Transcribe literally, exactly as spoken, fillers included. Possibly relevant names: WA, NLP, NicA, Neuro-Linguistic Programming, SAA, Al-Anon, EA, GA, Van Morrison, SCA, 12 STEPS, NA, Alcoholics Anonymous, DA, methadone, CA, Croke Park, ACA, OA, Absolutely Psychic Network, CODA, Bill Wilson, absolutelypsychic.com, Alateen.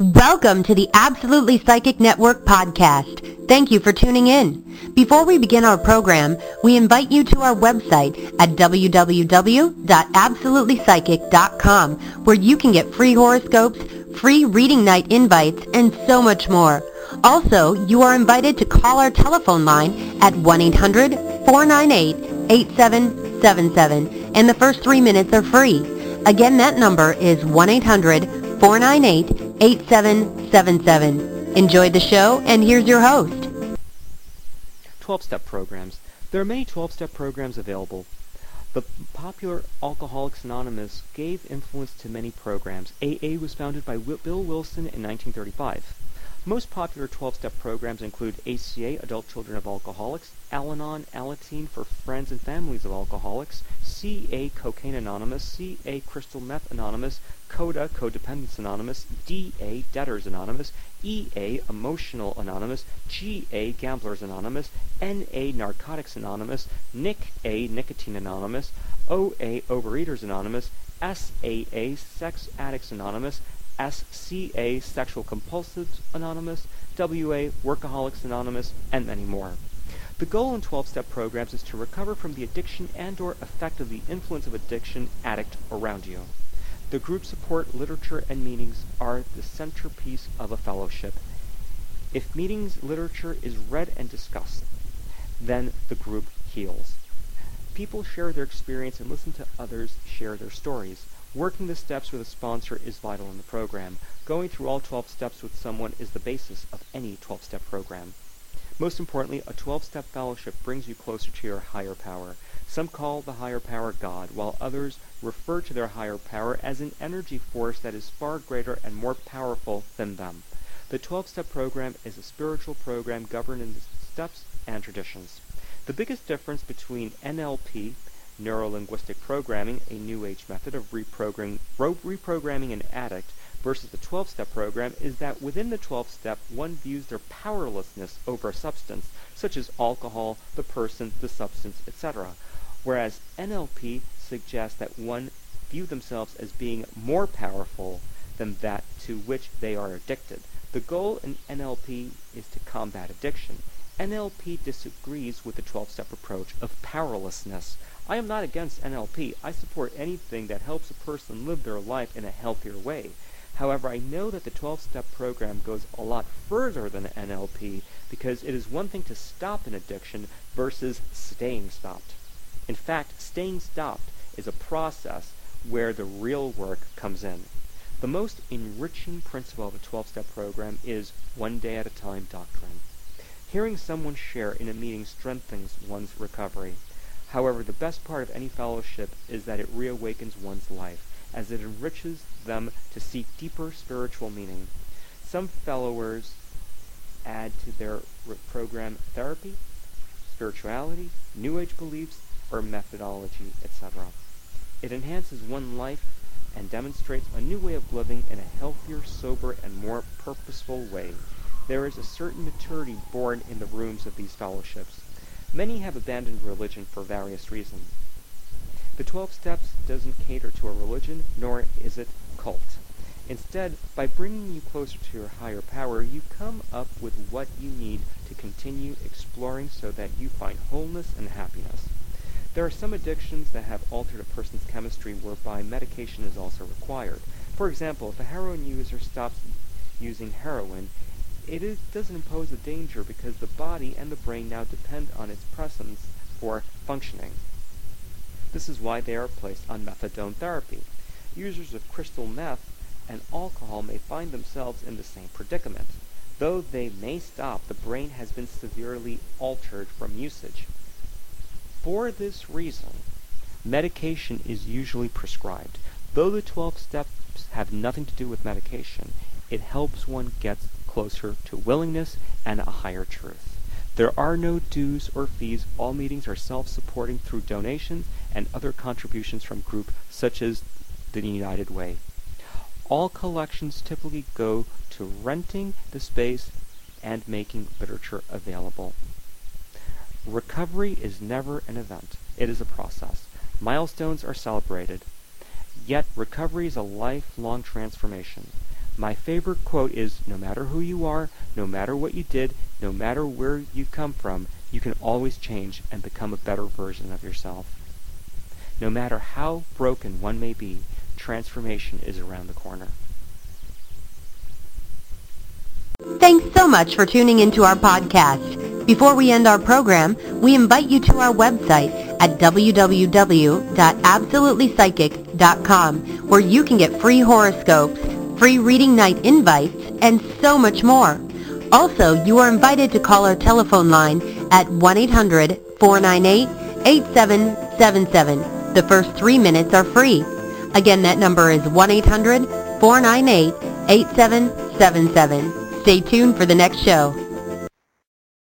Welcome to the Absolutely Psychic Network podcast. Thank you for tuning in. Before we begin our program, we invite you to our website at w w w dot absolutely psychic dot com, where you can get free horoscopes, free reading night invites, and so much more. Also, you are invited to call our telephone line at one eight hundred, four nine eight, eight seven seven seven, and the first three minutes are free. Again, that number is one eight hundred, four nine eight, eight seven seven seven. Enjoy the show, and here's your host. twelve-step programs. There are many twelve-step programs available. The popular Alcoholics Anonymous gave influence to many programs. A A was founded by Bill Wilson in nineteen thirty-five. Most popular twelve-step programs include A C A, Adult Children of Alcoholics, Al-Anon, Alateen for Friends and Families of Alcoholics, C A, Cocaine Anonymous, C A, Crystal Meth Anonymous, CODA, Codependence Anonymous, D A, Debtors Anonymous, E A, Emotional Anonymous, G A, Gamblers Anonymous, N A, Narcotics Anonymous, NicA, Nicotine Anonymous, O A, Overeaters Anonymous, S A A, Sex Addicts Anonymous, S C A, Sexual Compulsives Anonymous, W A, Workaholics Anonymous, and many more. The goal in twelve-step programs is to recover from the addiction and or effect of the influence of addiction addict around you. The group support, literature, and meetings are the centerpiece of a fellowship. If meetings literature is read and discussed, then the group heals. People share their experience and listen to others share their stories. Working the steps with a sponsor is vital in the program. Going through all twelve steps with someone is the basis of any twelve-step program. Most importantly, a twelve-step fellowship brings you closer to your higher power. Some call the higher power God, while others refer to their higher power as an energy force that is far greater and more powerful than them. The twelve-step program is a spiritual program governed in steps and traditions. The biggest difference between N L P, Neuro-Linguistic Programming, a New Age method of reprogramming, reprogramming an addict, versus the twelve-step program is that within the twelve-step, one views their powerlessness over a substance, such as alcohol, the person, the substance, et cetera, whereas N L P suggests that one view themselves as being more powerful than that to which they are addicted. The goal in N L P is to combat addiction. N L P disagrees with the twelve-step approach of powerlessness. I am not against N L P. I support anything that helps a person live their life in a healthier way. However, I know that the twelve-step program goes a lot further than N L P because it is one thing to stop an addiction versus staying stopped. In fact, staying stopped is a process where the real work comes in. The most enriching principle of a twelve-step program is one day at a time doctrine. Hearing someone share in a meeting strengthens one's recovery. However, the best part of any fellowship is that it reawakens one's life, as it enriches them to seek deeper spiritual meaning. Some followers add to their program therapy, spirituality, New Age beliefs, or methodology, et cetera. It enhances one's life and demonstrates a new way of living in a healthier, sober, and more purposeful way. There is a certain maturity born in the rooms of these fellowships. Many have abandoned religion for various reasons. The twelve steps doesn't cater to a religion, nor is it cult. Instead, by bringing you closer to your higher power, you come up with what you need to continue exploring so that you find wholeness and happiness. There are some addictions that have altered a person's chemistry whereby medication is also required. For example, if a heroin user stops using heroin, It is, doesn't impose a danger because the body and the brain now depend on its presence for functioning. This is why they are placed on methadone therapy. Users of crystal meth and alcohol may find themselves in the same predicament. Though they may stop, the brain has been severely altered from usage. For this reason, medication is usually prescribed. Though the twelve steps have nothing to do with medication, it helps one get closer to willingness and a higher truth. There are no dues or fees. All meetings are self-supporting through donations and other contributions from groups such as the United Way. All collections typically go to renting the space and making literature available. Recovery is never an event. It is a process. Milestones are celebrated. Yet recovery is a lifelong transformation. My favorite quote is, no matter who you are, no matter what you did, no matter where you come from, you can always change and become a better version of yourself. No matter how broken one may be, transformation is around the corner. Thanks so much for tuning into our podcast. Before we end our program, we invite you to our website at w w w dot absolutely psychic dot com, where you can get free horoscopes, free reading night invites, and so much more. Also, you are invited to call our telephone line at one eight hundred, four nine eight, eight seven seven seven. The first three minutes are free. Again, that number is one eight hundred, four nine eight, eight seven seven seven. Stay tuned for the next show.